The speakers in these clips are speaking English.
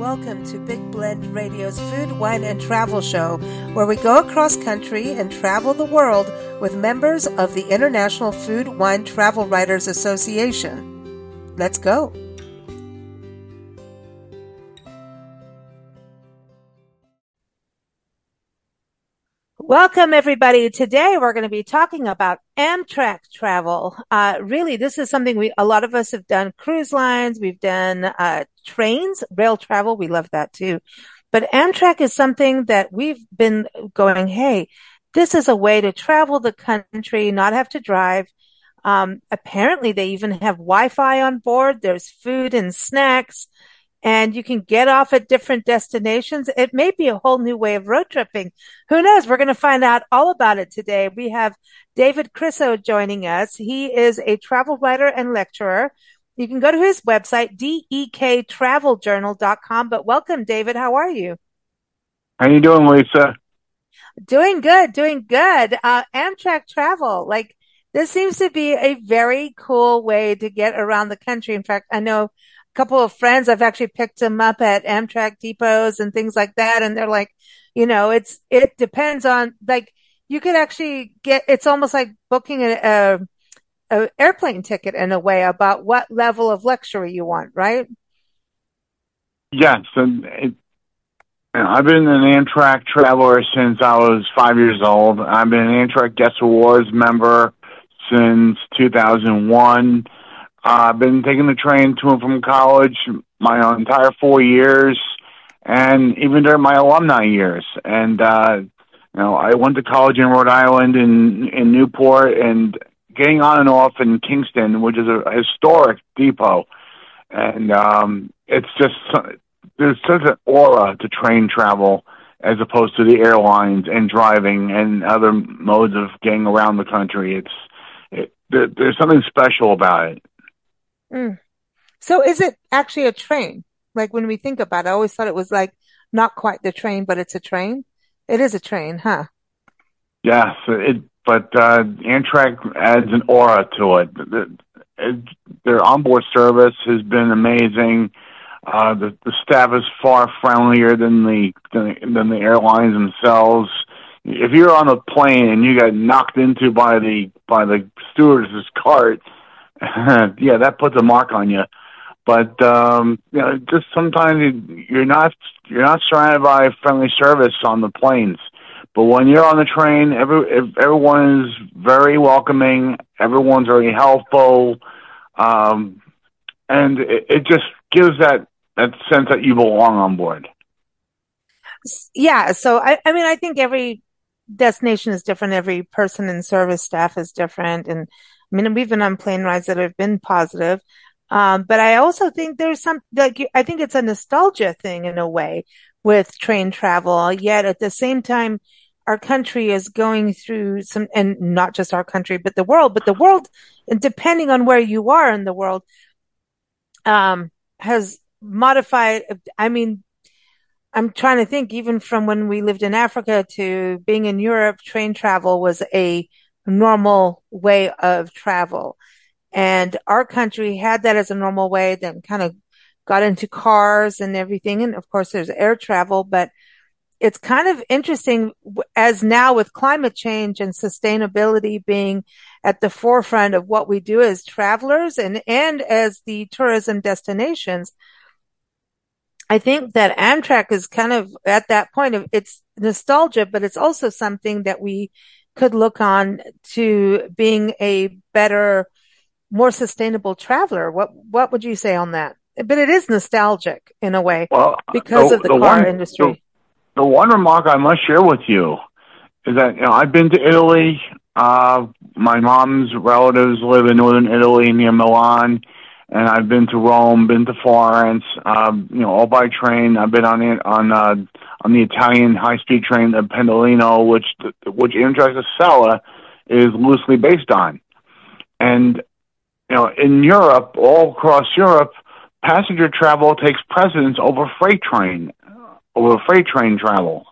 Welcome to Big Blend Radio's Food, Wine, and Travel Show, where we go across country and travel the world with members of the International Food, Wine, Travel Writers Association. Let's go. Welcome, everybody. Today, we're going to be talking about Amtrak travel. Really, this is something a lot of us have done. Cruise lines, we've done trains, rail travel. We love that, too. But Amtrak is something that we've been going, hey, this is a way to travel the country, not have to drive. Apparently, they even have Wi-Fi on board. There's food and snacks, and you can get off at different destinations. It may be a whole new way of road tripping. Who knows? We're going to find out all about it today. We have David Kriso joining us. He is a travel writer and lecturer. You can go to his website, dektraveljournal.com. But welcome, David. How are you? How are you doing, Lisa? Doing good, doing good. Amtrak travel, this seems to be a very cool way to get around the country. In fact, I know couple of friends, I've actually picked them up at Amtrak depots and things like that. And they're like, it depends on, you could actually get, it's almost like booking an airplane ticket in a way about what level of luxury you want, right? Yes. And I've been an Amtrak traveler since I was 5 years old. I've been an Amtrak Guest Awards member since 2001. I've been taking the train to and from college my entire 4 years, and even during my alumni years. And, I went to college in Rhode Island in Newport, and getting on and off in Kingston, which is a historic depot. And it's just, there's such an aura to train travel as opposed to the airlines and driving and other modes of getting around the country. There's something special about it. Mm. So is it actually a train? When we think about it, I always thought it was not quite the train, but it's a train. It is a train, huh? Yes, but Amtrak adds an aura to it. Their onboard service has been amazing. The staff is far friendlier than the airlines themselves. If you're on a plane and you got knocked into by the stewardess's cart, yeah, that puts a mark on you. But just sometimes you're not surrounded by friendly service on the planes. But when you're on the train, everyone is very welcoming. Everyone's very helpful, and it just gives that sense that you belong on board. Yeah. So I think every destination is different. Every person in service staff is different, we've been on plane rides that have been positive. But I also think there's some, I think it's a nostalgia thing in a way with train travel. Yet at the same time, our country is going through some, and not just our country, but the world, depending on where you are in the world, has modified. I'm trying to think, even from when we lived in Africa to being in Europe, train travel was a normal way of travel. And our country had that as a normal way, then kind of got into cars and everything. And of course there's air travel, but it's kind of interesting as now with climate change and sustainability being at the forefront of what we do as travelers and as the tourism destinations. I think that Amtrak is kind of at that point of it's nostalgia, but it's also something that we could look on to being a better, more sustainable traveler. What would you say on that? But it is nostalgic in a way because of the car industry. The one remark I must share with you is that I've been to Italy. My mom's relatives live in northern Italy near Milan, and I've been to Rome, been to Florence. All by train. I've been on the Italian high-speed train, the Pendolino, which Amtrak's Acela is loosely based on. And, in Europe, all across Europe, passenger travel takes precedence over freight train travel.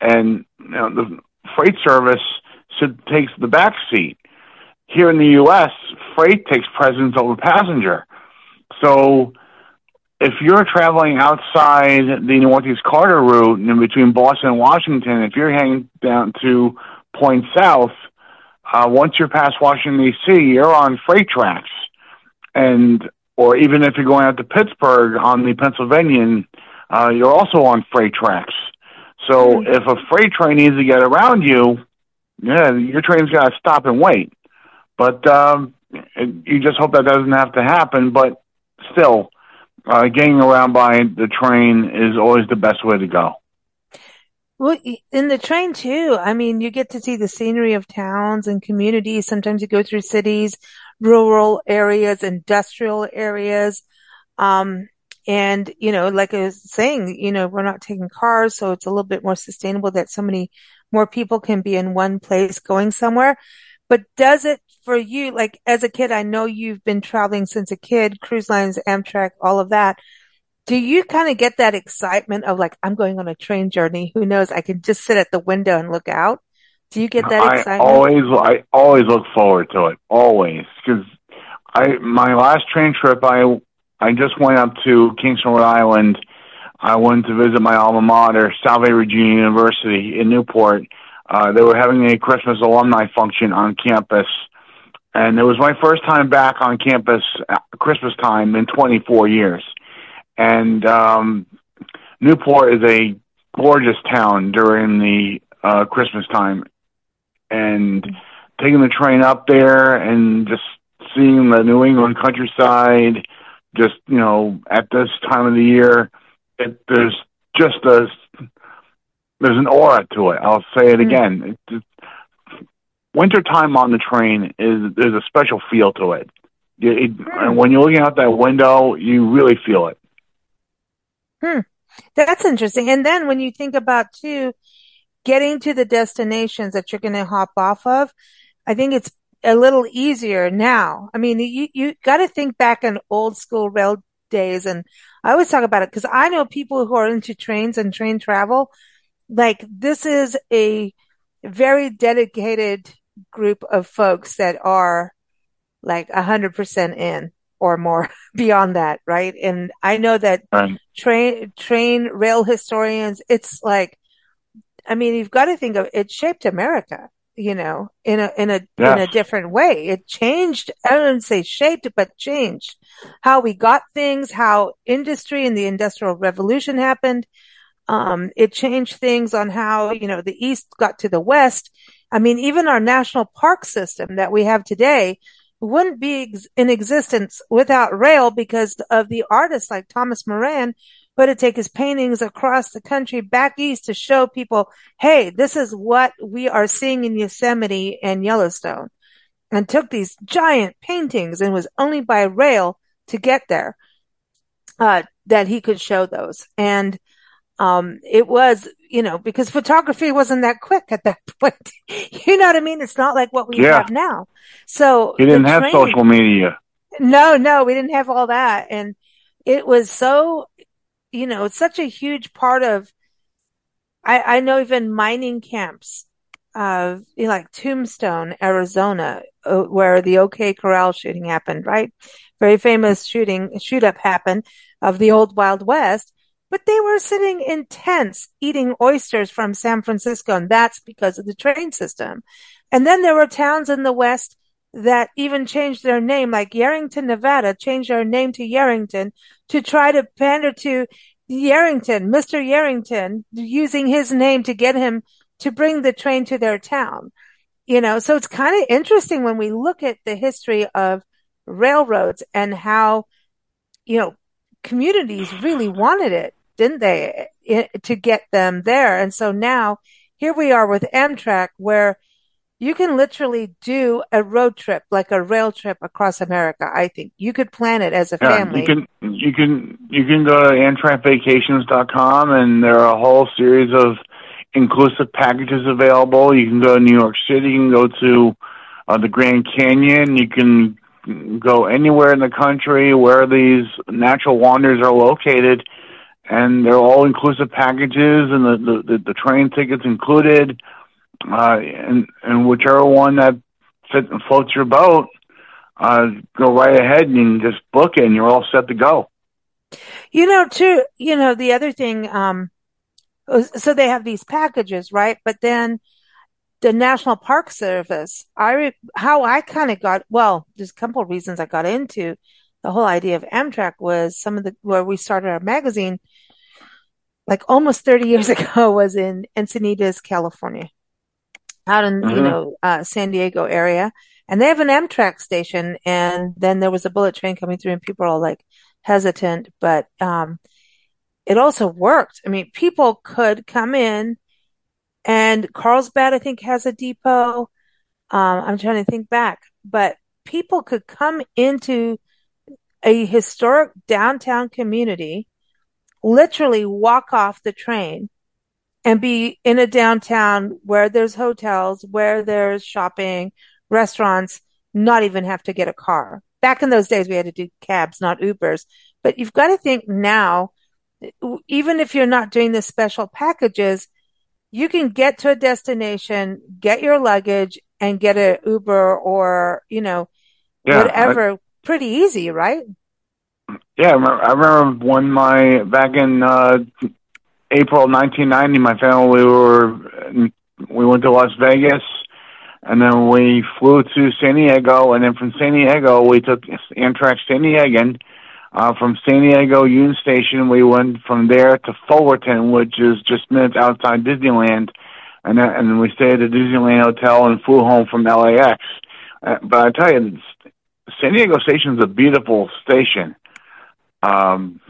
And, the freight service takes the back seat. Here in the U.S., freight takes precedence over passenger. So if you're traveling outside the Northeast Corridor route in between Boston and Washington, if you're heading down to Point South, once you're past Washington, D.C., you're on freight tracks. And or even if you're going out to Pittsburgh on the Pennsylvanian, you're also on freight tracks. So if a freight train needs to get around you, yeah, your train's got to stop and wait. But you just hope that doesn't have to happen. But still, getting around by the train is always the best way to go. Well, in the train, too, I mean, you get to see the scenery of towns and communities. Sometimes you go through cities, rural areas, industrial areas. And, you know, like I was saying, you know, we're not taking cars, so it's a little bit more sustainable that so many more people can be in one place going somewhere. But does it for you, like as a kid, I know you've been traveling since a kid, cruise lines, Amtrak, all of that. Do you kind of get that excitement of like, I'm going on a train journey. Who knows? I can just sit at the window and look out. Do you get that excitement? I always look forward to it. Always. Because my last train trip, I just went up to Kingston, Rhode Island. I went to visit my alma mater, Salve Regina University in Newport. They were having a Christmas alumni function on campus. And it was my first time back on campus at Christmas time in 24 years. And Newport is a gorgeous town during the Christmas time. And taking the train up there and just seeing the New England countryside, just, you know, at this time of the year, there's an aura to it. I'll say it again. Wintertime on the train, there's a special feel to it. And when you're looking out that window, you really feel it. That's interesting. And then when you think about, too, getting to the destinations that you're going to hop off of, I think it's a little easier now. I mean, you got to think back in old school rail days. And I always talk about it because I know people who are into trains and train travel. Like, this is a very dedicated group of folks that are like 100% in or more beyond that, right? And I know that train rail historians, it's like, I mean, you've got to think of it shaped America, you know, in a different way. It changed. I don't want to say shaped, but changed how we got things, how industry and the Industrial Revolution happened. It changed things on how, you know, the East got to the West. I mean, even our national park system that we have today wouldn't be in existence without rail because of the artists like Thomas Moran, who had to take his paintings across the country back east to show people, hey, this is what we are seeing in Yosemite and Yellowstone, and took these giant paintings and was only by rail to get there, that he could show those. And it was, you know, because photography wasn't that quick at that point. You know what I mean? It's not like what we have now. So you didn't have social media. No, we didn't have all that. And it was so, you know, it's such a huge part of, I know even mining camps, like Tombstone, Arizona, where the OK Corral shooting happened, right? Very famous shoot up happened of the old Wild West. But they were sitting in tents eating oysters from San Francisco, and that's because of the train system. And then there were towns in the West that even changed their name, like Yerington, Nevada, changed their name to Yerington to try to pander to Yerington, Mr. Yerington, using his name to get him to bring the train to their town. You know, so it's kind of interesting when we look at the history of railroads and how, you know, communities really wanted it, didn't they, to get them there. And so now here we are with Amtrak, where you can literally do a road trip, like a rail trip across America. I think you could plan it as a family. You can go to AmtrakVacations.com, and there are a whole series of inclusive packages available. You can go to New York City. You can go to the Grand Canyon. You can go anywhere in the country where these natural wonders are located, and they're all inclusive packages, and the train tickets included, and whichever one that fits and floats your boat, go right ahead and just book it, and you're all set to go. You know, too, you know, the other thing, so they have these packages, right? But then the National Park Service, there's a couple of reasons I got into the whole idea of Amtrak was where we started our magazine, like almost 30 years ago, was in Encinitas, California, out in, mm-hmm. San Diego area. And they have an Amtrak station. And then there was a bullet train coming through and people are all like hesitant, but, it also worked. I mean, people could come in, and Carlsbad, I think, has a depot. I'm trying to think back, but people could come into a historic downtown community, literally walk off the train and be in a downtown where there's hotels, where there's shopping, restaurants, not even have to get a car. Back in those days, we had to do cabs, not Ubers. But you've got to think now, even if you're not doing the special packages, you can get to a destination, get your luggage, and get an Uber or, whatever pretty easy, right? Yeah, I remember back in April 1990, my family, we went to Las Vegas, and then we flew to San Diego, and then from San Diego, we took Amtrak San Diegan. From San Diego Union Station, we went from there to Fullerton, which is just minutes outside Disneyland, and we stayed at the Disneyland Hotel and flew home from LAX. But I tell you, San Diego Station is a beautiful station. That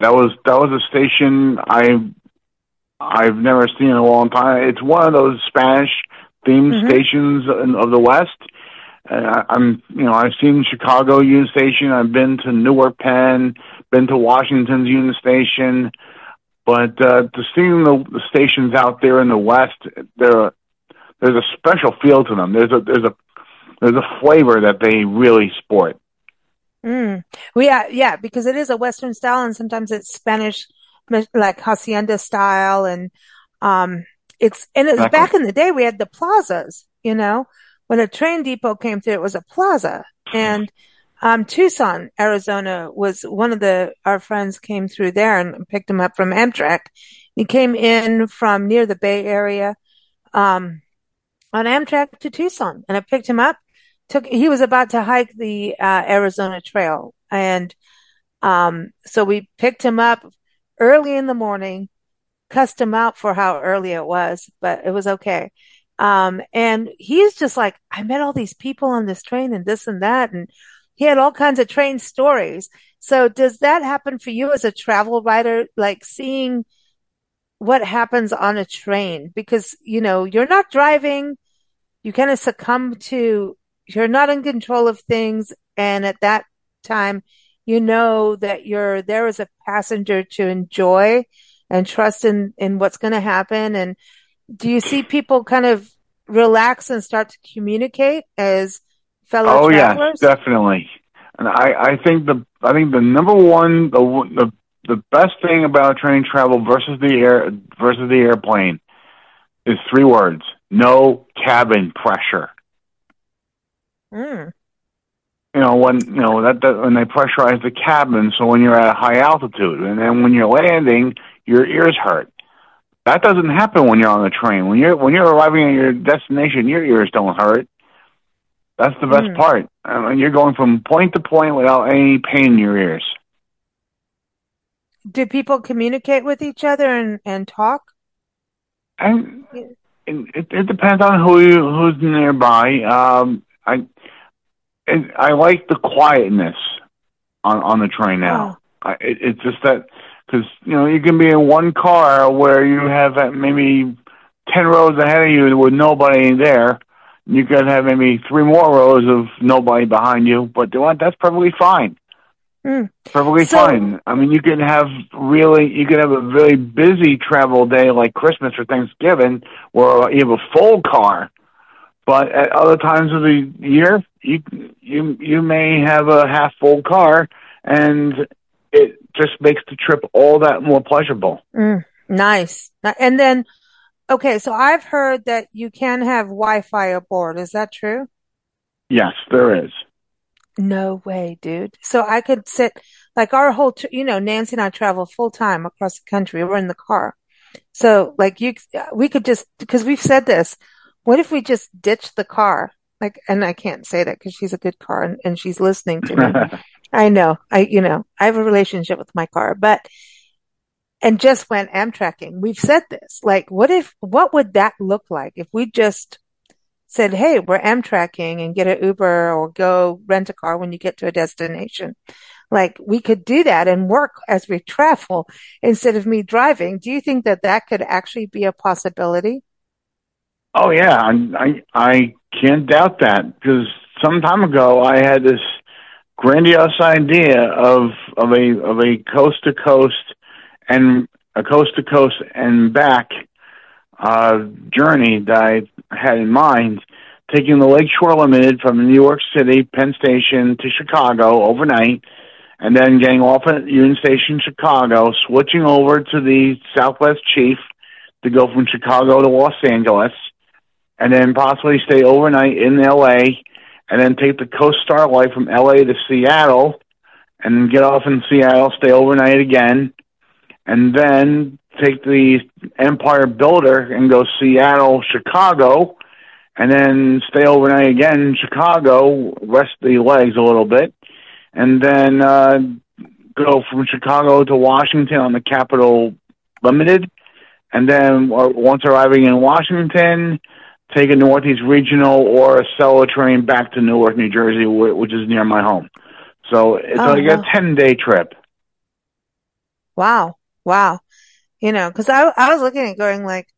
was a station I've never seen in a long time. It's one of those Spanish-themed mm-hmm. stations of the West. I've seen Chicago Union Station. I've been to Newark Penn, been to Washington's Union Station, but to seeing the stations out there in the West, there's a special feel to them. There's a flavor that they really sport. Because it is a Western style, and sometimes it's Spanish, like hacienda style, and back in the day we had the plazas, When a train depot came through, it was a plaza. And Tucson, Arizona, was one of our friends came through there and picked him up from Amtrak. He came in from near the Bay Area on Amtrak to Tucson, and I picked him up. He was about to hike the Arizona Trail, and so we picked him up early in the morning, cussed him out for how early it was, but it was okay. And he's just like, I met all these people on this train and this and that. And he had all kinds of train stories. So does that happen for you as a travel writer? Like seeing what happens on a train, because, you're not driving, you kind of succumb to, you're not in control of things. And at that time, that you're there as a passenger to enjoy and trust in what's going to happen. And do you see people kind of relax and start to communicate as fellow travelers? Oh yeah, definitely. And I think the number one, the best thing about train travel versus the airplane is three words: no cabin pressure. Mm. When they pressurize the cabin, so when you're at a high altitude, and then when you're landing, your ears hurt. That doesn't happen when you're on the train. When you're arriving at your destination, your ears don't hurt. That's the best part. I mean, you're going from point to point without any pain in your ears. Do people communicate with each other and talk? It depends on who's nearby. I like the quietness on the train now. Oh. It's just that. Because, you can be in one car where you have maybe 10 rows ahead of you with nobody there. You could have maybe 3 more rows of nobody behind you, but that's perfectly fine. Mm. Perfectly fine. I mean, you can have a very busy travel day like Christmas or Thanksgiving where you have a full car, but at other times of the year, you may have a half full car, and it just makes the trip all that more pleasurable. Mm, nice. And then, okay, so I've heard that you can have Wi-Fi aboard. Is that true? Yes, there is. No way, dude. So I could sit Like our whole, Nancy and I travel full time across the country. We're in the car. So like we could just, because we've said this, what if we just ditch the car? Like, and I can't say that because she's a good car and she's listening to me. I know, I have a relationship with my car, and just went Amtraking. We've said this, like, what would that look like if we just said, hey, we're Amtraking, and get an Uber or go rent a car when you get to a destination. Like, we could do that and work as we travel instead of me driving. Do you think that could actually be a possibility? Oh, yeah. I can't doubt that, because some time ago I had this grandiose idea of a coast to coast and back journey that I had in mind, taking the Lake Shore Limited from New York City, Penn Station to Chicago overnight, and then getting off at Union Station, Chicago, switching over to the Southwest Chief to go from Chicago to Los Angeles, and then possibly stay overnight in L.A., and then take the Coast Starlight from L.A. to Seattle, and then get off in Seattle, stay overnight again, and then take the Empire Builder and go Seattle, Chicago, and then stay overnight again in Chicago, rest the legs a little bit, and then go from Chicago to Washington on the Capitol Limited, and then once arriving in Washington, take a Northeast Regional or a Acela train back to Newark, New Jersey, which is near my home. So it's like a 10-day trip. Wow. Because I was looking at going like,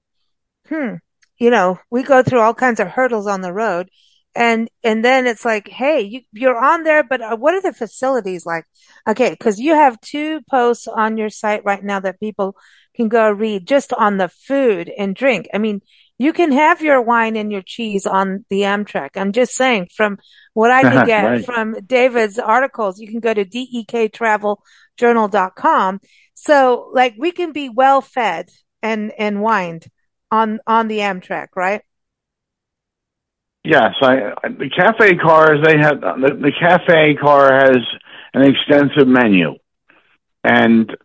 we go through all kinds of hurdles on the road. And then it's like, hey, you're on there, but what are the facilities like? Okay, because you have two posts on your site right now that people can go read just on the food and drink. I mean, you can have your wine and your cheese on the Amtrak. I'm just saying, from what I can get right from David's articles, you can go to dektraveljournal.com. So, like, we can be well fed and wined on the Amtrak, right? Yes, the cafe cars, the cafe car has an extensive menu, and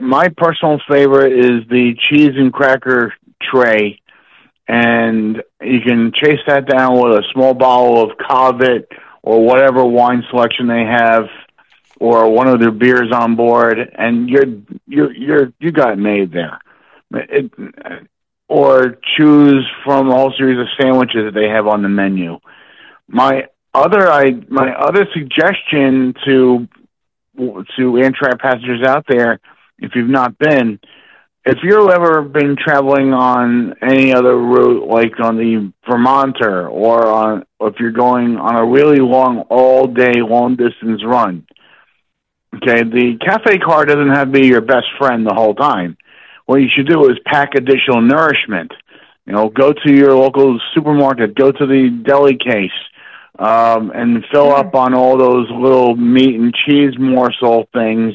my personal favorite is the cheese and cracker tray. And you can chase that down with a small bottle of Cabot or whatever wine selection they have, or one of their beers on board, and you got it made there. Or choose from a whole series of sandwiches that they have on the menu. My other suggestion to Amtrak passengers out there, if you've not been. If you've ever been traveling on any other route, like on the Vermonter, or if you're going on a really long, all-day, long-distance run, okay, the cafe car doesn't have to be your best friend the whole time. What you should do is pack additional nourishment. Go to your local supermarket, go to the deli case, and fill up on all those little meat and cheese morsel things,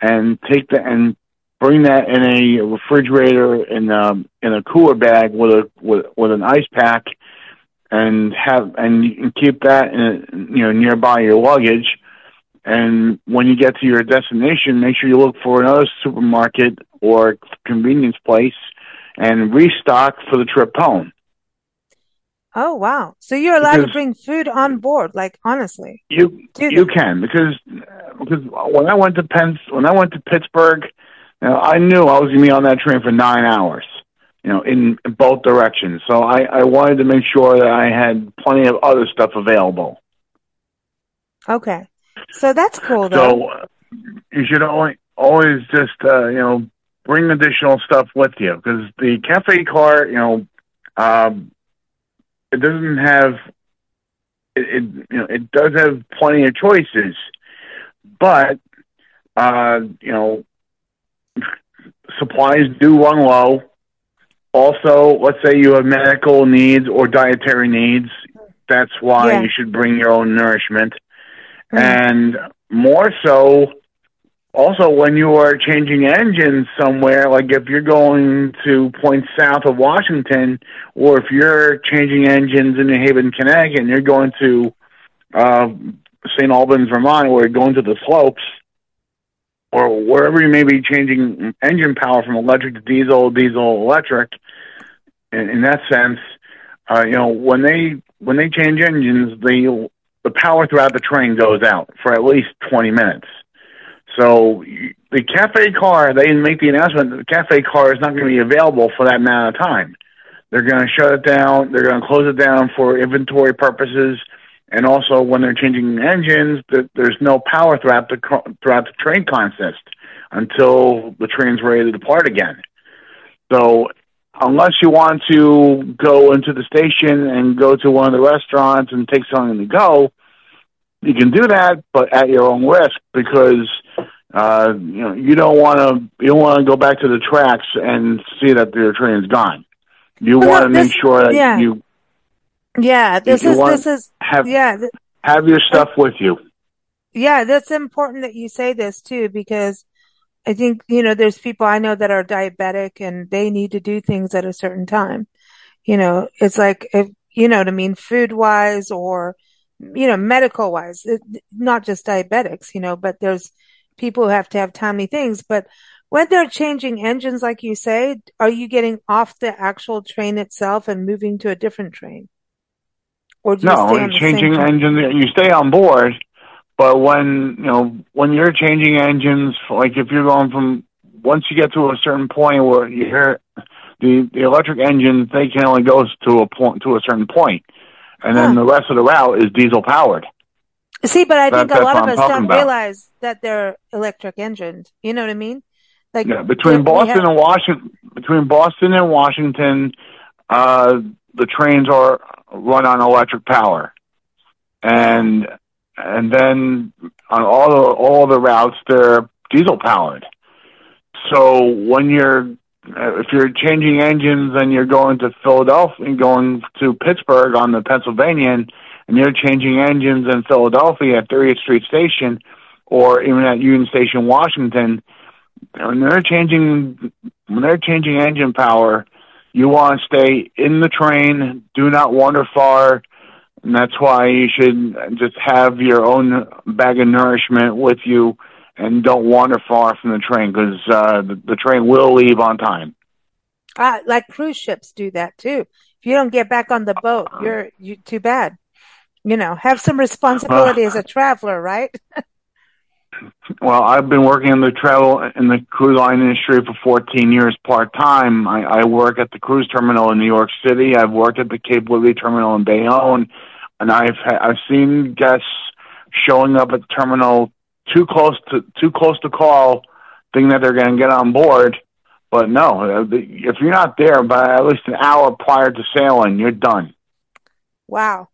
and bring that in a refrigerator in a cooler bag with an ice pack, and you can keep that nearby your luggage. And when you get to your destination, make sure you look for another supermarket or convenience place and restock for the trip home. Oh wow! So you're allowed to bring food on board, like honestly. You can because when I went to Pittsburgh. I knew I was going to be on that train for 9 hours, in both directions. So I wanted to make sure that I had plenty of other stuff available. Okay. So that's cool, though. So you should always just, bring additional stuff with you, because the cafe car, it doesn't have, it does have plenty of choices, but, supplies do run low. Also, let's say you have medical needs or dietary needs. That's why you should bring your own nourishment. Mm-hmm. And more so, also when you are changing engines somewhere, like if you're going to points south of Washington, or if you're changing engines in New Haven, Connecticut, and you're going to St. Albans, Vermont, or you're going to the slopes, or wherever you may be changing engine power from electric to diesel, diesel, electric, in that sense, you know, when they change engines, the power throughout the train goes out for at least 20 minutes. So the cafe car, they didn't make the announcement that the cafe car is not going to be available for that amount of time. They're going to shut it down. They're going to close it down for inventory purposes. And also when they're changing engines, there's no power throughout the train consist until the train's ready to depart again. So unless you want to go into the station and go to one of the restaurants and take something to go, you can do that, but at your own risk, because you know, you don't want to go back to the tracks and see that your train's gone. You want to make sure that you. Yeah, have your stuff with you. Yeah, that's important that you say this too, because I think, you know, there's people I know that are diabetic and they need to do things at a certain time. You know, it's like, if, you know what I mean, food wise or, you know, medical wise, not just diabetics, you know, but there's people who have to have timely things. But when they're changing engines, like you say, are you getting off the actual train itself and moving to a different train? Or do no, you changing engines, you stay on board, but when you're changing engines, like if you're going from, once you get to a certain point where you hear the electric engines, they can only go to a certain point, and then the rest of the route is diesel powered. See, but I think a lot of us don't realize that they're electric engined. You know what I mean? Like between Boston and Washington, the trains are run on electric power, and then on all the routes they're diesel powered. So when if you're changing engines and you're going to Philadelphia and going to Pittsburgh on the Pennsylvanian, and you're changing engines in Philadelphia at 30th Street Station, or even at Union Station, Washington, when they're changing engine power, you want to stay in the train, do not wander far, and that's why you should just have your own bag of nourishment with you and don't wander far from the train, because the train will leave on time. Like cruise ships do that too. If you don't get back on the boat, you're too bad. You know, have some responsibility as a traveler, right? Well, I've been working in the cruise line industry for 14 years part-time. I work at the cruise terminal in New York City. I've worked at the Cape Woodley terminal in Bayonne, and I've seen guests showing up at the terminal too close to call, thinking that they're going to get on board. But no, if you're not there by at least an hour prior to sailing, you're done. Wow.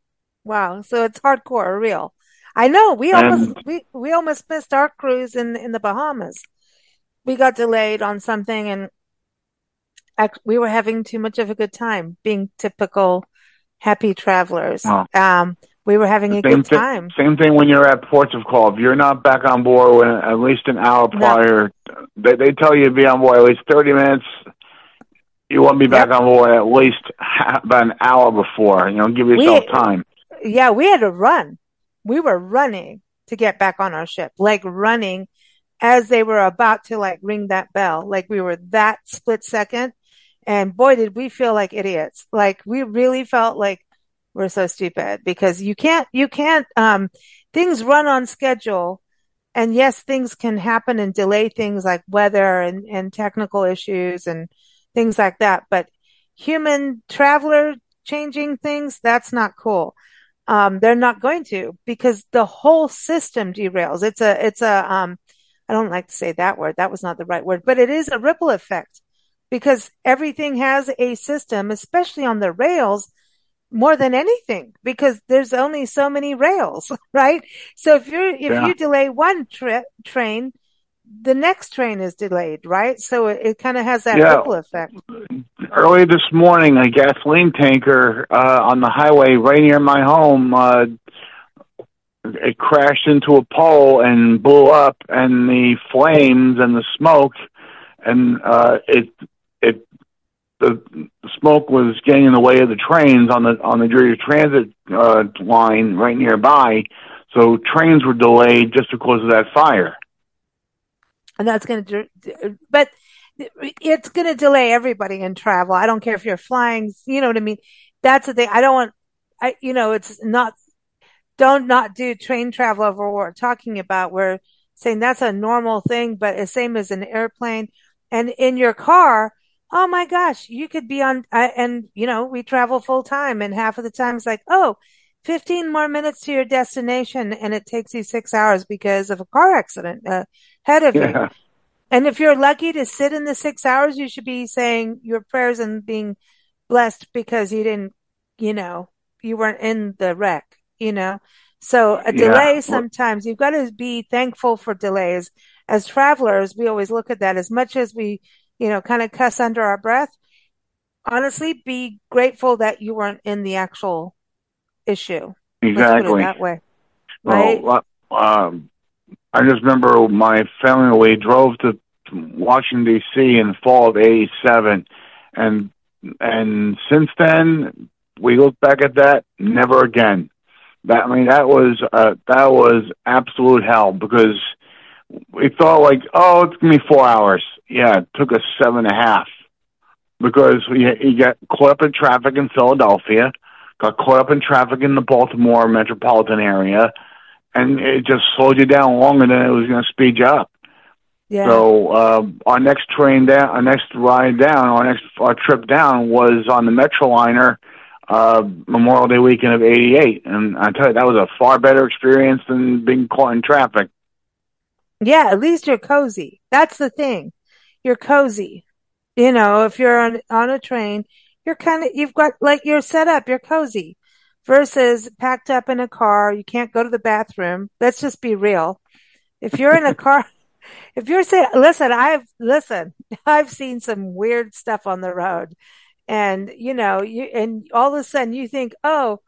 So it's hardcore, real. I know we almost missed our cruise in the Bahamas. We got delayed on something, and we were having too much of a good time, being typical happy travelers. Wow. We were having a good time. Same thing when you're at ports of call. If you're not back on board when, at least an hour prior, they tell you to be on board at least 30 minutes. You want to be back on board at least about an hour before. You know, give yourself time. Yeah, we had to run. We were running to get back on our ship, like running as they were about to like ring that bell. Like we were that split second. And boy, did we feel like idiots. Like we really felt like we're so stupid, because you can't, things run on schedule. And yes, things can happen and delay things like weather and technical issues and things like that. But human traveler changing things, that's not cool. They're not going to, because the whole system derails. It's a, I don't like to say that word. That was not the right word, but it is a ripple effect, because everything has a system, especially on the rails, more than anything, because there's only so many rails, right? So if you delay one train, the next train is delayed, right? So it kind of has that ripple effect. Early this morning, a gasoline tanker on the highway right near my home, it crashed into a pole and blew up, and the flames and the smoke, and the smoke was getting in the way of the trains on the Georgia Transit line right nearby, so trains were delayed just because of that fire. and that's going to, but it's going to delay everybody in travel. I don't care if you're flying, you know what I mean? That's the thing. I don't want, you know, it's not, don't not do train travel over what we're talking about. We're saying that's a normal thing, but the same as an airplane and in your car. Oh my gosh, you could be on, and you know, we travel full time and half of the time it's like, oh, 15 more minutes to your destination and it takes you 6 hours because of a car accident ahead of you. And if you're lucky to sit in the 6 hours, you should be saying your prayers and being blessed because you didn't, you know, you weren't in the wreck, you know? So a delay sometimes, you've got to be thankful for delays. As travelers, we always look at that as much as we, you know, kind of cuss under our breath. Honestly, be grateful that you weren't in the actual issue. Exactly. Let's put it that way. Right? Well, I just remember my family, we drove to Washington, D.C. in the fall of 87. And since then, we look back at that, never again. That, I mean, that was absolute hell because we thought like, oh, it's going to be 4 hours. Yeah, it took us 7.5 because we got caught up in traffic in Philadelphia, got caught up in traffic in the Baltimore metropolitan area, and it just slowed you down longer than it was going to speed you up. Yeah. So our next train down, our next ride down, our trip down was on the Metroliner Memorial Day weekend of '88, and I tell you that was a far better experience than being caught in traffic. Yeah, at least you're cozy. That's the thing, you're cozy. You know, if you're on a train, you're kind of you've got like you're set up, you're cozy. Versus packed up in a car, you can't go to the bathroom. Let's just be real. If you're in a car, if you're saying, I've seen some weird stuff on the road, and you know, and all of a sudden you think, oh,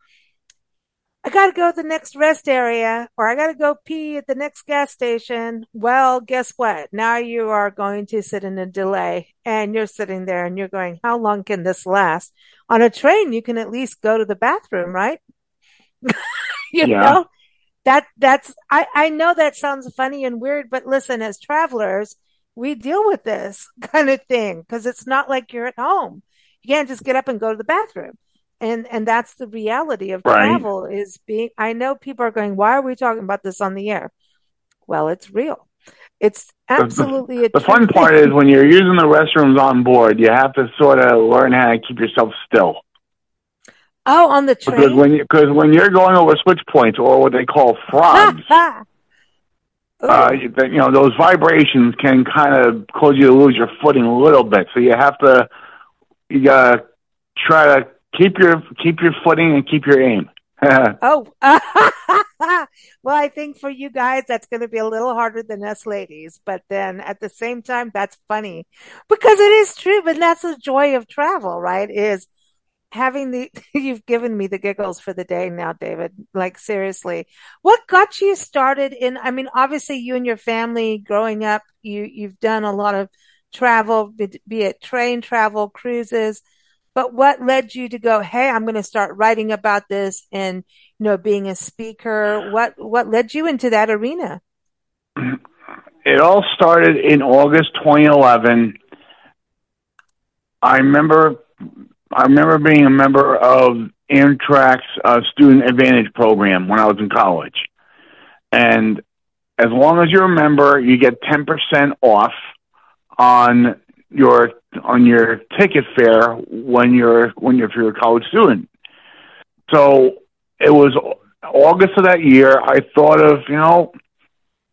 I got to go to the next rest area, or I got to go pee at the next gas station. Well, guess what? Now you are going to sit in a delay, and you're sitting there and you're going, how long can this last? On a train, you can at least go to the bathroom, right? you know, that's, I know that sounds funny and weird, but listen, as travelers, we deal with this kind of thing because it's not like you're at home. You can't just get up and go to the bathroom. And that's the reality of travel is being, I know people are going, why are we talking about this on the air? Well, it's real. It's absolutely the fun part is when you're using the restrooms on board, you have to sort of learn how to keep yourself still. Oh, on the train? Because when you're going over switch points or what they call frogs, you know, those vibrations can kind of cause you to lose your footing a little bit. So you gotta try to keep your footing and keep your aim. Well, I think for you guys, that's going to be a little harder than us ladies. But then at the same time, that's funny because it is true. But that's the joy of travel, right? Is having you've given me the giggles for the day now, David. Like, seriously, what got you started in? I mean, obviously you and your family growing up, you've done a lot of travel, be it train travel, cruises. But what led you to go, hey, I'm going to start writing about this and, you know, being a speaker? What led you into that arena? It all started in August 2011. I remember being a member of Amtrak's Student Advantage program when I was in college. And as long as you're a member, you get 10% off on your ticket fare if you're a college student. So it was August of that year. I thought of, you know,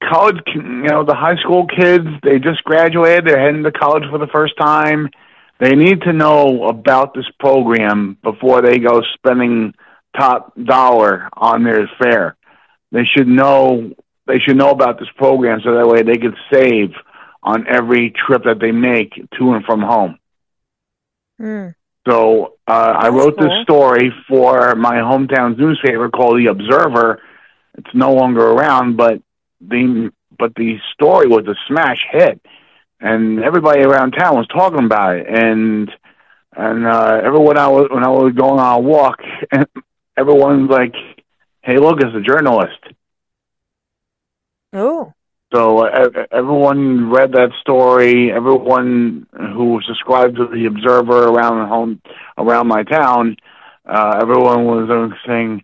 college, you know, the high school kids, they just graduated. They're heading to college for the first time. They need to know about this program before they go spending top dollar on their fare. They should know about this program so that way they could save on every trip that they make to and from home. Mm. So I wrote this story for my hometown's newspaper called The Observer. It's no longer around, but the story was a smash hit, and everybody around town was talking about it. And everyone when I was going on a walk, and everyone's like, "Hey, look, it's a journalist." Oh. So everyone read that story. Everyone who was subscribed to the Observer around my town, everyone was saying,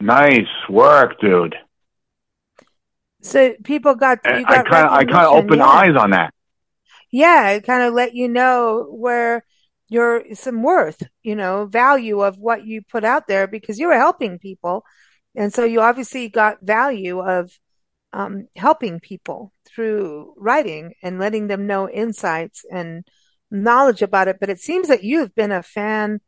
"Nice work, dude." So people got I kind of opened eyes on that. Yeah, it kind of let you know where your some worth, value of what you put out there, because you were helping people, and so you obviously got value of. Helping people through writing and letting them know insights and knowledge about it. But it seems that you've been a fan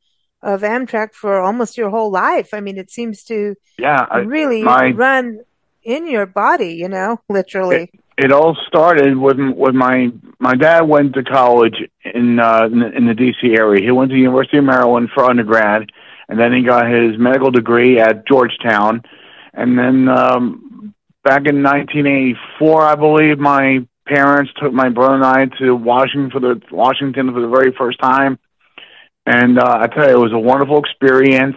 of Amtrak for almost your whole life. I mean, it seems to run in your body, literally. It all started with my dad went to college in the D.C. area. He went to the University of Maryland for undergrad, and then he got his medical degree at Georgetown. And then, back in 1984, I believe, my parents took my brother and I to Washington for the very first time. And I tell you, it was a wonderful experience.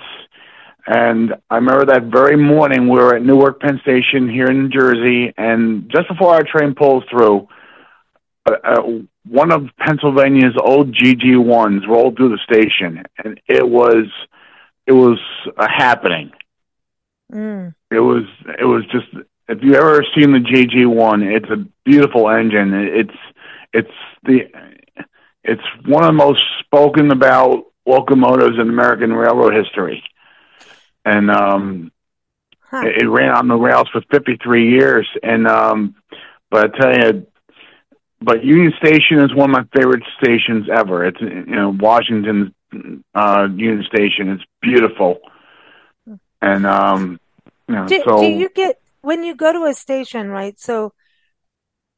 And I remember that very morning, we were at Newark Penn Station here in New Jersey. And just before our train pulled through, one of Pennsylvania's old GG1s rolled through the station. And it was a happening. Mm. It was just... If you ever seen the GG1, it's a beautiful engine. It's one of the most spoken about locomotives in American railroad history, and it ran on the rails for 53 years. And but I tell you, but Union Station is one of my favorite stations ever. It's Washington's Union Station. It's beautiful, and do you get? When you go to a station, right? So,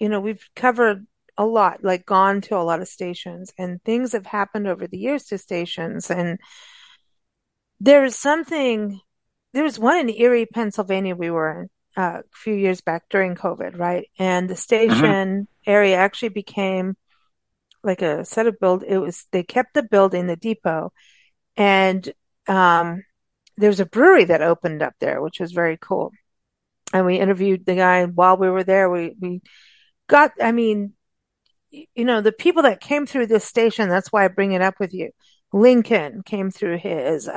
we've covered a lot, like gone to a lot of stations, and things have happened over the years to stations. And there's one in Erie, Pennsylvania, we were in a few years back during COVID, right? And the station area actually became like a set of they kept the building, the depot, and there's a brewery that opened up there, which was very cool. And we interviewed the guy while we were there. We got, the people that came through this station, that's why I bring it up with you. Lincoln came through his,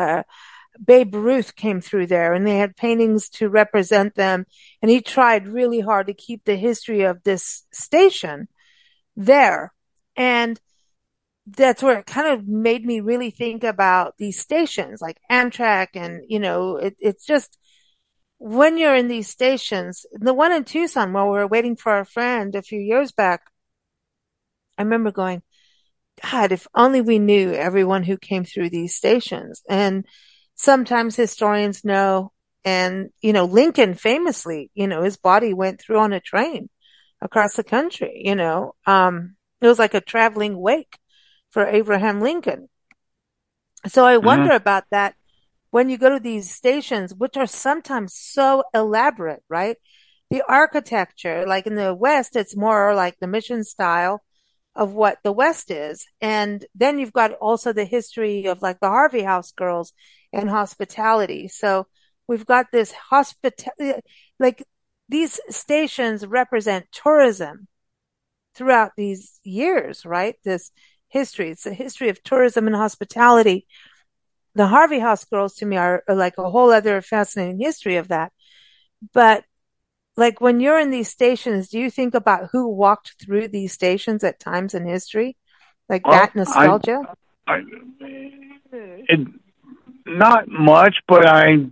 Babe Ruth came through there, and they had paintings to represent them. And he tried really hard to keep the history of this station there. And that's where it kind of made me really think about these stations like Amtrak and, it's just, when you're in these stations, the one in Tucson where we were waiting for our friend a few years back, I remember going, God, if only we knew everyone who came through these stations. And sometimes historians know, and, Lincoln famously, his body went through on a train across the country, it was like a traveling wake for Abraham Lincoln. So I wonder about that. When you go to these stations, which are sometimes so elaborate, right? The architecture, like in the West, it's more like the mission style of what the West is. And then you've got also the history of like the Harvey House girls and hospitality. So we've got this hospitality, like these stations represent tourism throughout these years, right? This history, it's the history of tourism and hospitality. The Harvey House girls to me are like a whole other fascinating history of that. But like when you're in these stations, do you think about who walked through these stations at times in history? Like that nostalgia? Not much, but I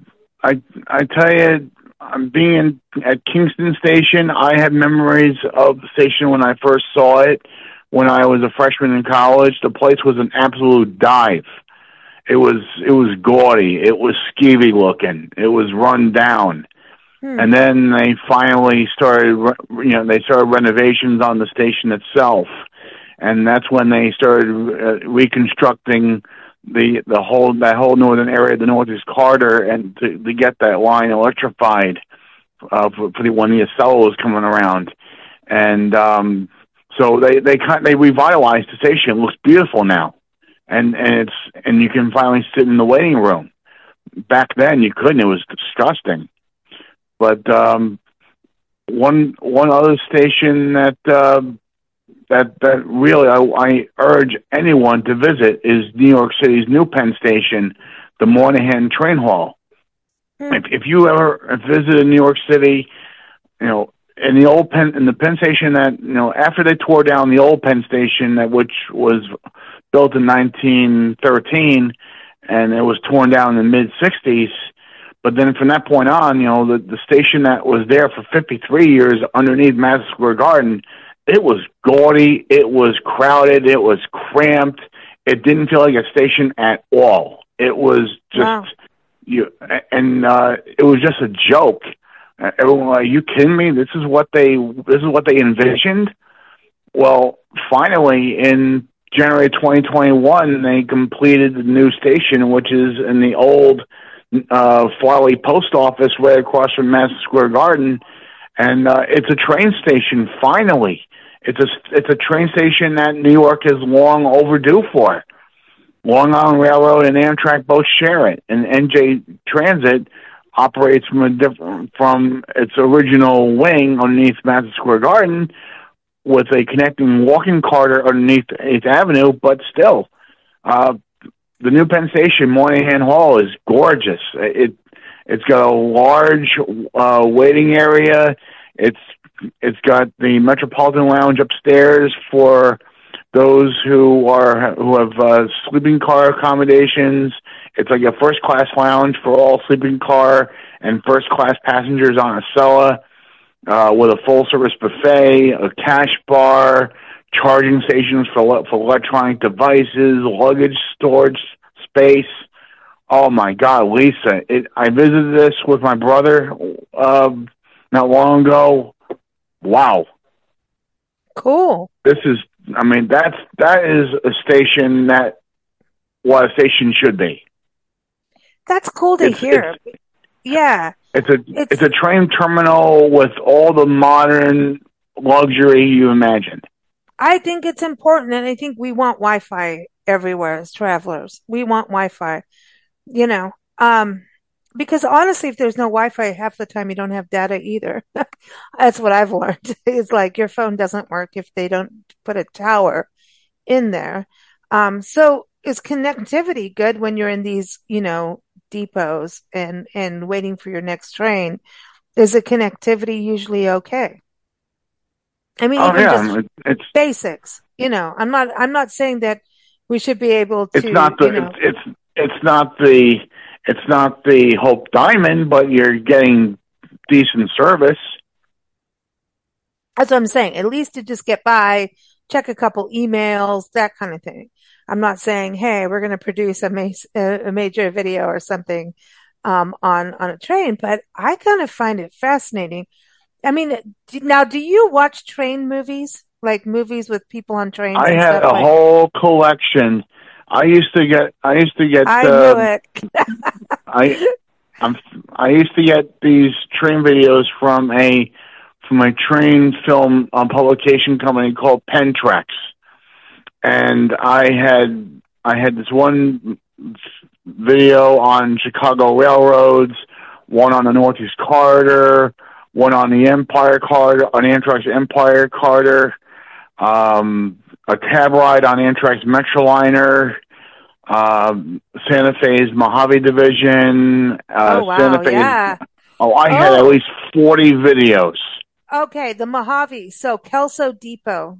tell you, I'm being at Kingston Station. I have memories of the station when I first saw it, when I was a freshman in college. The place was an absolute dive. It was gaudy. It was skeevy looking. It was run down, and then they finally started. They started renovations on the station itself, and that's when they started reconstructing the whole northern area, the Northeast Corridor, and to get that line electrified for the when the Acela was coming around, and so they revitalized the station. It looks beautiful now. And you can finally sit in the waiting room. Back then you couldn't. It was disgusting. But One other station that really I urge anyone to visit is New York City's New Penn Station, the Moynihan Train Hall. If you ever visited New York City, you know, in the old Penn, in the Penn Station that, you know, after they tore down the old Penn Station, that which was built in 1913, and it was torn down in the mid-'60s. But then from that point on, you know, the station that was there for 53 years underneath Madison Square Garden, it was gaudy, it was crowded, it was cramped. It didn't feel like a station at all. It was just, wow. It was just a joke. Everyone, are you kidding me? This is what they envisioned. Well, finally, in January 2021, they completed the new station, which is in the old Farley Post Office right across from Madison Square Garden, and it's a train station. Finally, it's a train station that New York is long overdue for. Long Island Railroad and Amtrak both share it, and NJ Transit operates from from its original wing underneath Madison Square Garden, with a connecting walking corridor underneath 8th Avenue, but still, the New Penn Station Moynihan Hall is gorgeous. It's got a large waiting area. It's got the Metropolitan Lounge upstairs for those who have sleeping car accommodations. It's like a first class lounge for all sleeping car and first class passengers on Acela, with a full service buffet, a cash bar, charging stations for electronic devices, luggage storage space. Oh my God, Lisa! I visited this with my brother not long ago. Wow, cool. That is a station that what a station should be. That's cool to hear. Yeah. It's a train terminal with all the modern luxury you imagined. I think it's important, and I think we want Wi-Fi everywhere as travelers. We want Wi-Fi, you know, because honestly, if there's no Wi-Fi, half the time you don't have data either. That's what I've learned. It's like your phone doesn't work if they don't put a tower in there. So is connectivity good when you're in these, you know, depots and waiting for your next train? Is the connectivity usually okay? I mean, it's basics. You know, I'm not saying that we should be able to. It's not the Hope Diamond, but you're getting decent service. That's what I'm saying. At least to just get by, check a couple emails, that kind of thing. I'm not saying, hey, we're going to produce a major video or something on a train, but I kind of find it fascinating. I mean, now, do you watch train movies, like movies with people on trains? I had a whole collection. I used to get. I knew it. I used to get these train videos from a train film publication company called Pentrex. And I had this one video on Chicago railroads, one on the Northeast Corridor, one on the Empire Corridor, on Amtrak's Empire Corridor, a cab ride on Amtrak's Metroliner, Santa Fe's Mojave Division. Oh, wow, Santa Fe's, yeah. I had at least 40 videos. Okay, the Mojave. So Kelso Depot.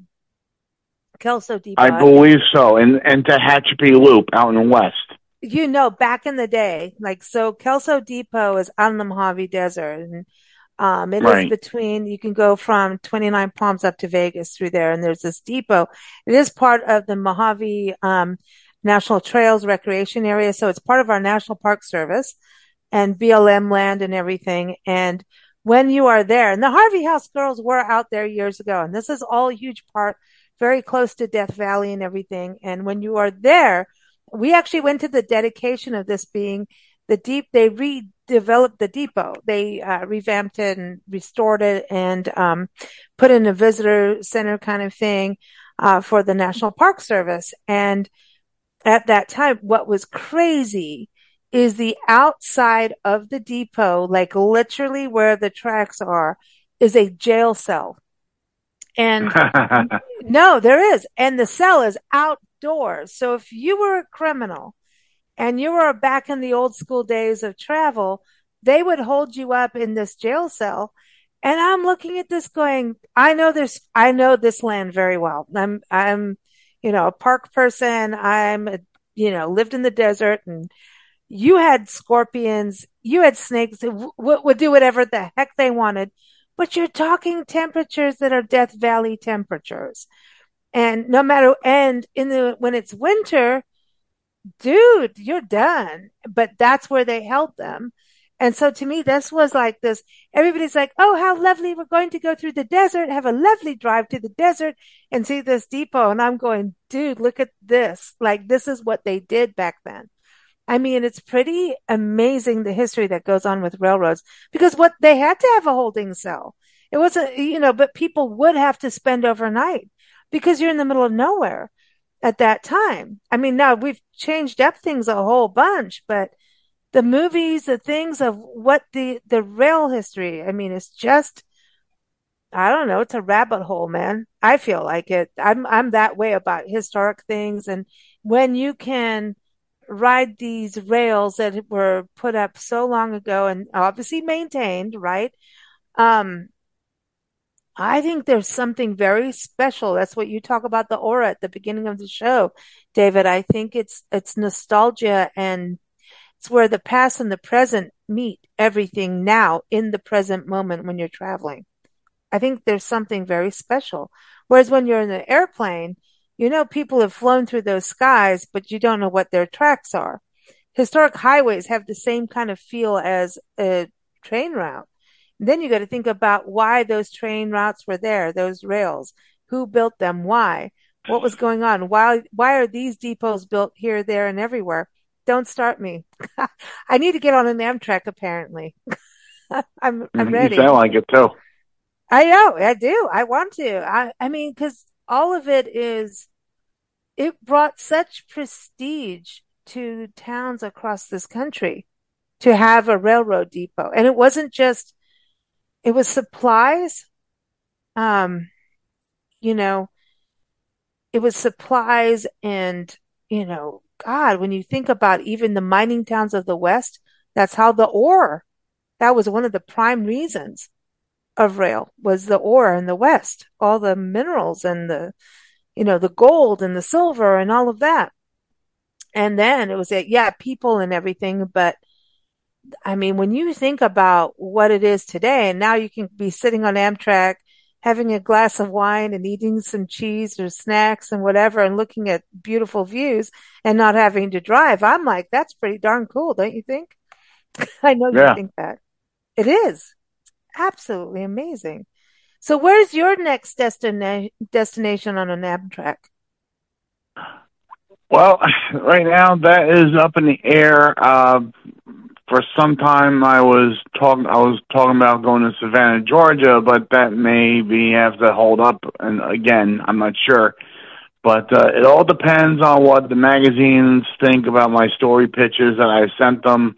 I believe so, and Tehachapi Loop out in the west. You know, back in the day, like, so Kelso Depot is out in the Mojave Desert, and it right. is between, you can go from 29 Palms up to Vegas through there, and there's this depot. It is part of the Mojave National Trails Recreation Area, so it's part of our National Park Service and BLM land and everything, and when you are there, and the Harvey House girls were out there years ago, and this is all a huge part, very close to Death Valley and everything. And when you are there, we actually went to the dedication of this being the deep. They redeveloped the depot. They revamped it and restored it and put in a visitor center kind of thing for the National Park Service. And at that time, what was crazy is the outside of the depot, like literally where the tracks are, is a jail cell. And no, there is. And the cell is outdoors. So if you were a criminal and you were back in the old school days of travel, they would hold you up in this jail cell. And I'm looking at this going, I know this land very well. I'm a park person. I'm lived in the desert, and you had scorpions, you had snakes who would do whatever the heck they wanted. But you're talking temperatures that are Death Valley temperatures. And no matter, and when it's winter, dude, you're done. But that's where they held them. And so to me, this was like this. Everybody's like, oh, how lovely. We're going to go through the desert, have a lovely drive to the desert and see this depot. And I'm going, dude, look at this. Like, this is what they did back then. I mean, it's pretty amazing the history that goes on with railroads, because what they had to have a holding cell. It wasn't, but people would have to spend overnight because you're in the middle of nowhere at that time. I mean, now we've changed up things a whole bunch, but the movies, the things of what the rail history, I mean, it's just, I don't know, it's a rabbit hole, man. I feel like it. I'm that way about historic things. And when you can ride these rails that were put up so long ago and obviously maintained, right? I think there's something very special. That's what you talk about, the aura at the beginning of the show, David. I think it's nostalgia, and it's where the past and the present meet everything now in the present moment when you're traveling. I think there's something very special. Whereas when you're in an airplane, people have flown through those skies, but you don't know what their tracks are. Historic highways have the same kind of feel as a train route. And then you got to think about why those train routes were there, those rails, who built them, why, what was going on, why are these depots built here, there, and everywhere? Don't start me. I need to get on an Amtrak, apparently. I'm ready. You sound like it, too. I know. I do. I want to. I mean, because all of it brought such prestige to towns across this country to have a railroad depot. And it wasn't just, it was supplies. It was supplies and, God, when you think about even the mining towns of the West, that's how the ore, that was one of the prime reasons of rail, was the ore in the West, all the minerals and the, the gold and the silver and all of that. And then it was, people and everything. But I mean, when you think about what it is today, and now you can be sitting on Amtrak, having a glass of wine and eating some cheese or snacks and whatever and looking at beautiful views and not having to drive. I'm like, that's pretty darn cool, don't you think? I know you think that. It is. Absolutely amazing. So where's your next destination on an Amtrak? Well, right now that is up in the air. For some time, I was talking about going to Savannah, Georgia, but that maybe have to hold up. And again, I'm not sure. But it all depends on what the magazines think about my story pictures that I sent them.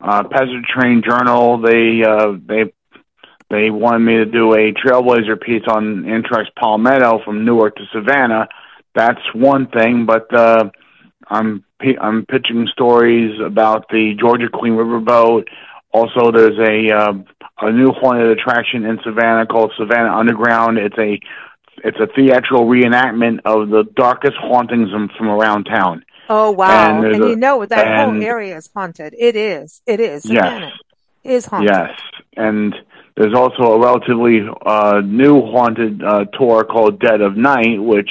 Passenger Train Journal. They wanted me to do a trailblazer piece on Amtrak's Palmetto from Newark to Savannah. That's one thing, but I'm pitching stories about the Georgia Queen Riverboat. Also, there's a new haunted attraction in Savannah called Savannah Underground. It's a theatrical reenactment of the darkest hauntings from around town. Oh wow! And that whole area is haunted. It is. Savannah is haunted. Yes, and there's also a relatively new haunted tour called Dead of Night, which.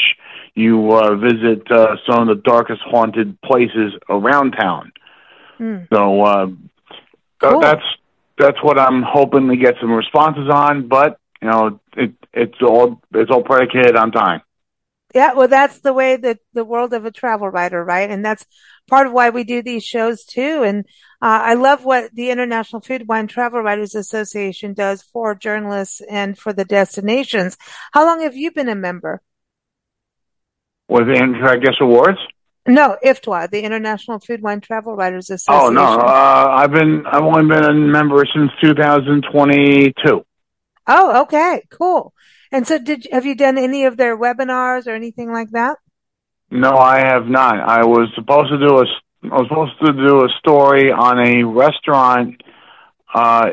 You visit some of the darkest haunted places around town. Mm. So cool. that's what I'm hoping to get some responses on. But it's all predicated on time. Yeah, well, that's the way that the world of a travel writer, right? And that's part of why we do these shows too. And I love what the International Food Wine Travel Writers Association does for journalists and for the destinations. How long have you been a member? With Amtrak Guest Awards? No, IFWTWA, the International Food Wine Travel Writers Association. Oh no, I've only been a member since 2022. Oh, okay, cool. And so, have you done any of their webinars or anything like that? No, I have not. I was supposed to do a story on a restaurant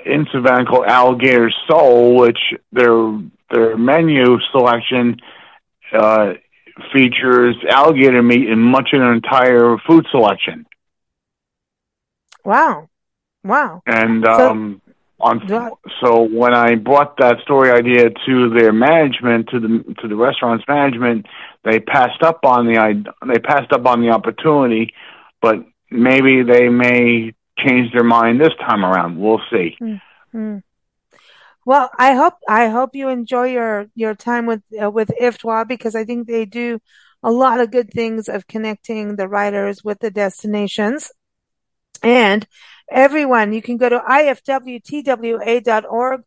in Savannah called Alligator Soul, which their menu selection features alligator meat in much of their entire food selection. Wow! And so when I brought that story idea to their management, to the restaurant's management, they passed up on the opportunity. But maybe they may change their mind this time around. We'll see. Mm-hmm. Well, I hope you enjoy your time with IFWTWA, because I think they do a lot of good things of connecting the writers with the destinations. And everyone, you can go to IFWTWA.org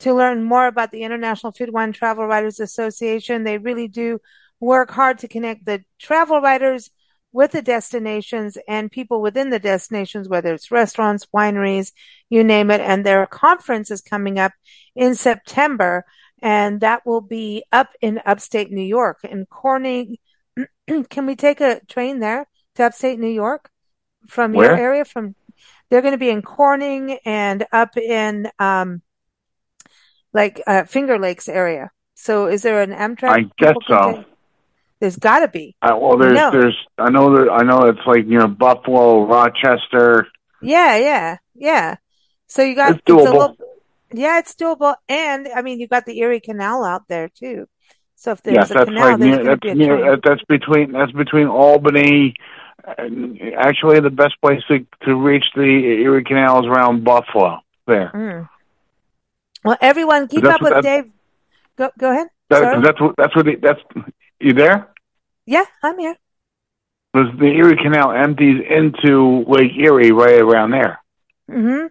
to learn more about the International Food, Wine, Travel Writers Association. They really do work hard to connect the travel writers with the destinations and people within the destinations, whether it's restaurants, wineries, you name it. And their conference is coming up in September, and that will be up in upstate New York in Corning. Can we take a train there to upstate New York from your area? They're going to be in Corning and up in Finger Lakes area. So is there an Amtrak? I guess so. There's got to be. I know it's like near Buffalo, Rochester. Yeah. So you got it's doable, and I mean you got the Erie Canal out there too. So if there's a canal, that's between Albany. Actually, the best place to reach the Erie Canal is around Buffalo. There. Mm. Well, everyone, keep up with Dave. Go ahead. You there? Yeah, I'm here. Because the Erie Canal empties into Lake Erie right around there. Mm-hmm.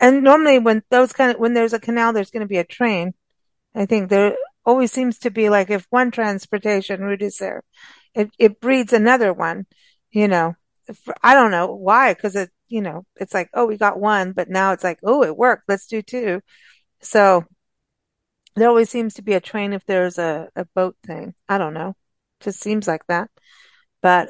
And normally when there's a canal, there's going to be a train. I think there always seems to be, like, if one transportation route is there, it breeds another one, you know. I don't know why, because it, you know, it's like, oh, we got one, but now it's like, oh, it worked. Let's do two. So there always seems to be a train if there's a boat thing. I don't know. Just seems like that. But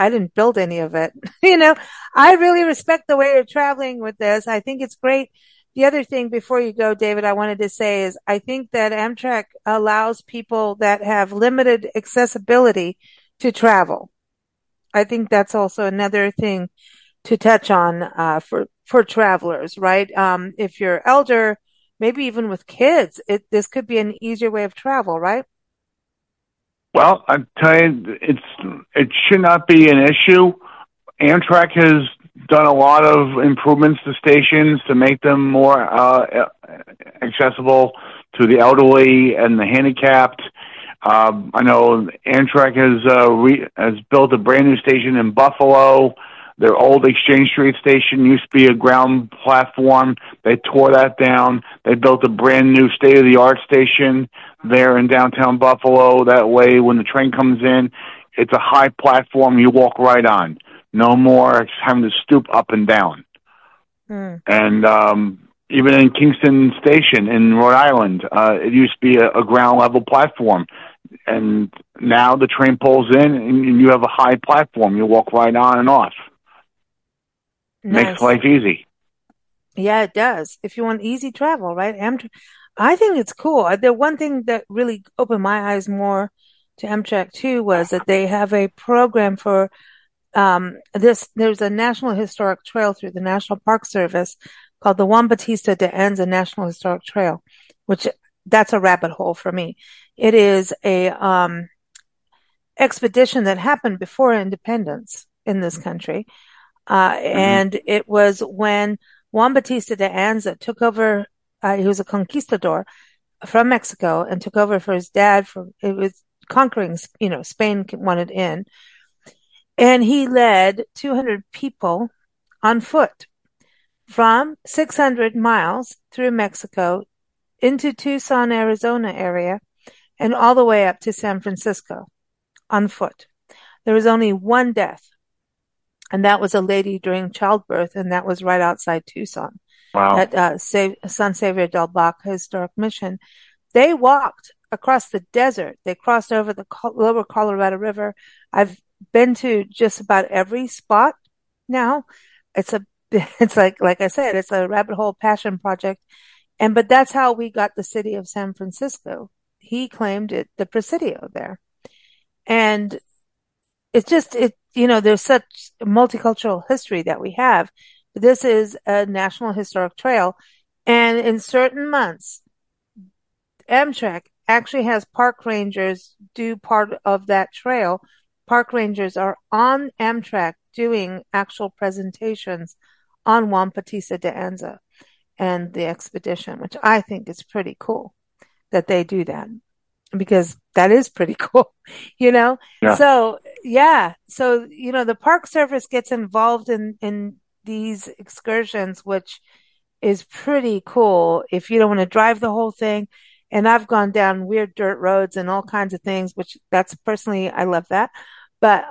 I didn't build any of it. You know, I really respect the way you're traveling with this. I think it's great. The other thing before you go, David, I wanted to say is I think that Amtrak allows people that have limited accessibility to travel. I think that's also another thing to touch on for travelers, right? If you're elder, maybe even with kids, this could be an easier way of travel, right? Well, I tell you, it should not be an issue. Amtrak has done a lot of improvements to stations to make them more accessible to the elderly and the handicapped. I know Amtrak has built a brand new station in Buffalo. Their old Exchange Street station used to be a ground platform. They tore that down. They built a brand new state-of-the-art station there in downtown Buffalo. That way, when the train comes in, it's a high platform you walk right on. No more having to stoop up and down. Mm. And even in Kingston Station in Rhode Island, it used to be a ground-level platform. And now the train pulls in, and you have a high platform. You walk right on and off. Nice. Makes life easy. Yeah, it does. If you want easy travel, right? I think it's cool. The one thing that really opened my eyes more to Amtrak too was that they have a program for this. There's a National Historic Trail through the National Park Service called the Juan Bautista de Anza National Historic Trail, which that's a rabbit hole for me. It is a expedition that happened before independence in this country. Mm-hmm. And it was when Juan Bautista de Anza took over, he was a conquistador from Mexico and took over for his dad it was conquering, you know, Spain wanted in. And he led 200 people on foot from 600 miles through Mexico into Tucson, Arizona area and all the way up to San Francisco on foot. There was only one death, and that was a lady during childbirth, and that was right outside Tucson. Wow. At San Xavier del Bac Historic Mission. They walked across the desert. They crossed over the lower Colorado River. I've been to just about every spot now. It's like I said, it's a rabbit hole passion project. But that's how we got the city of San Francisco. He claimed it, the Presidio there. And it's just, there's such multicultural history that we have. This is a National Historic Trail. And in certain months, Amtrak actually has park rangers do part of that trail. Park rangers are on Amtrak doing actual presentations on Juan Bautista de Anza and the expedition, which I think is pretty cool that they do that, because that is pretty cool, Yeah. So the Park Service gets involved in these excursions, which is pretty cool if you don't want to drive the whole thing. And I've gone down weird dirt roads and all kinds of things, which that's personally, I love that. But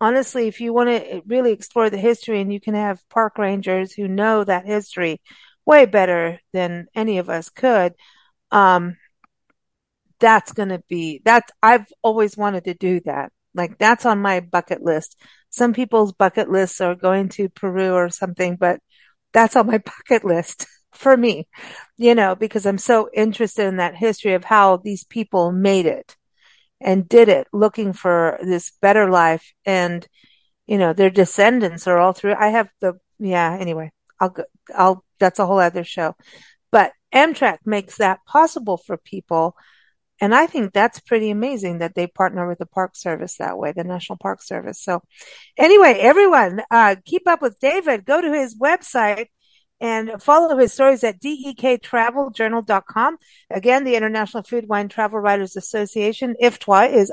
honestly, if you want to really explore the history, and you can have park rangers who know that history way better than any of us could, I've always wanted to do that. Like, that's on my bucket list. Some people's bucket lists are going to Peru or something, but that's on my bucket list for me, because I'm so interested in that history of how these people made it and did it, looking for this better life. And, their descendants are all through. I have anyway, that's a whole other show, but Amtrak makes that possible for people. And I think that's pretty amazing that they partner with the Park Service that way, the National Park Service. So anyway, everyone, keep up with David. Go to his website and follow his stories at dektraveljournal.com. Again, the International Food, Wine, Travel Writers Association, IFWTWA, is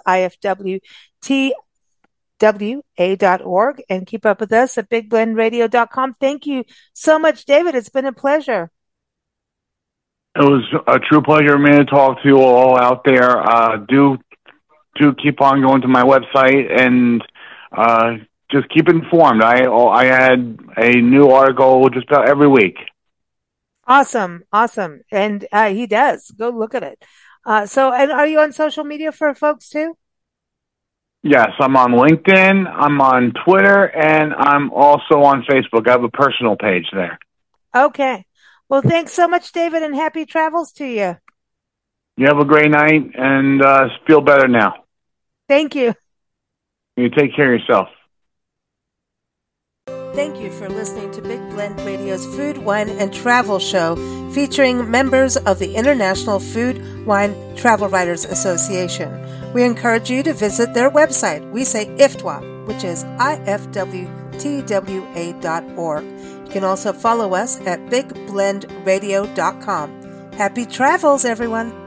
IFWTWA.org. And keep up with us at bigblendradio.com. Thank you so much, David. It's been a pleasure. It was a true pleasure, man, to talk to you all out there. Do keep on going to my website and just keep informed. I had a new article just about every week. Awesome. And he does. Go look at it. And are you on social media for folks too? Yes, I'm on LinkedIn, I'm on Twitter, and I'm also on Facebook. I have a personal page there. Okay. Well, thanks so much, David, and happy travels to you. You have a great night, and feel better now. Thank you. You take care of yourself. Thank you for listening to Big Blend Radio's Food, Wine, and Travel Show, featuring members of the International Food, Wine, Travel Writers Association. We encourage you to visit their website. We say IFWTWA, which is IFWTWA.org. You can also follow us at bigblendradio.com. Happy travels, everyone!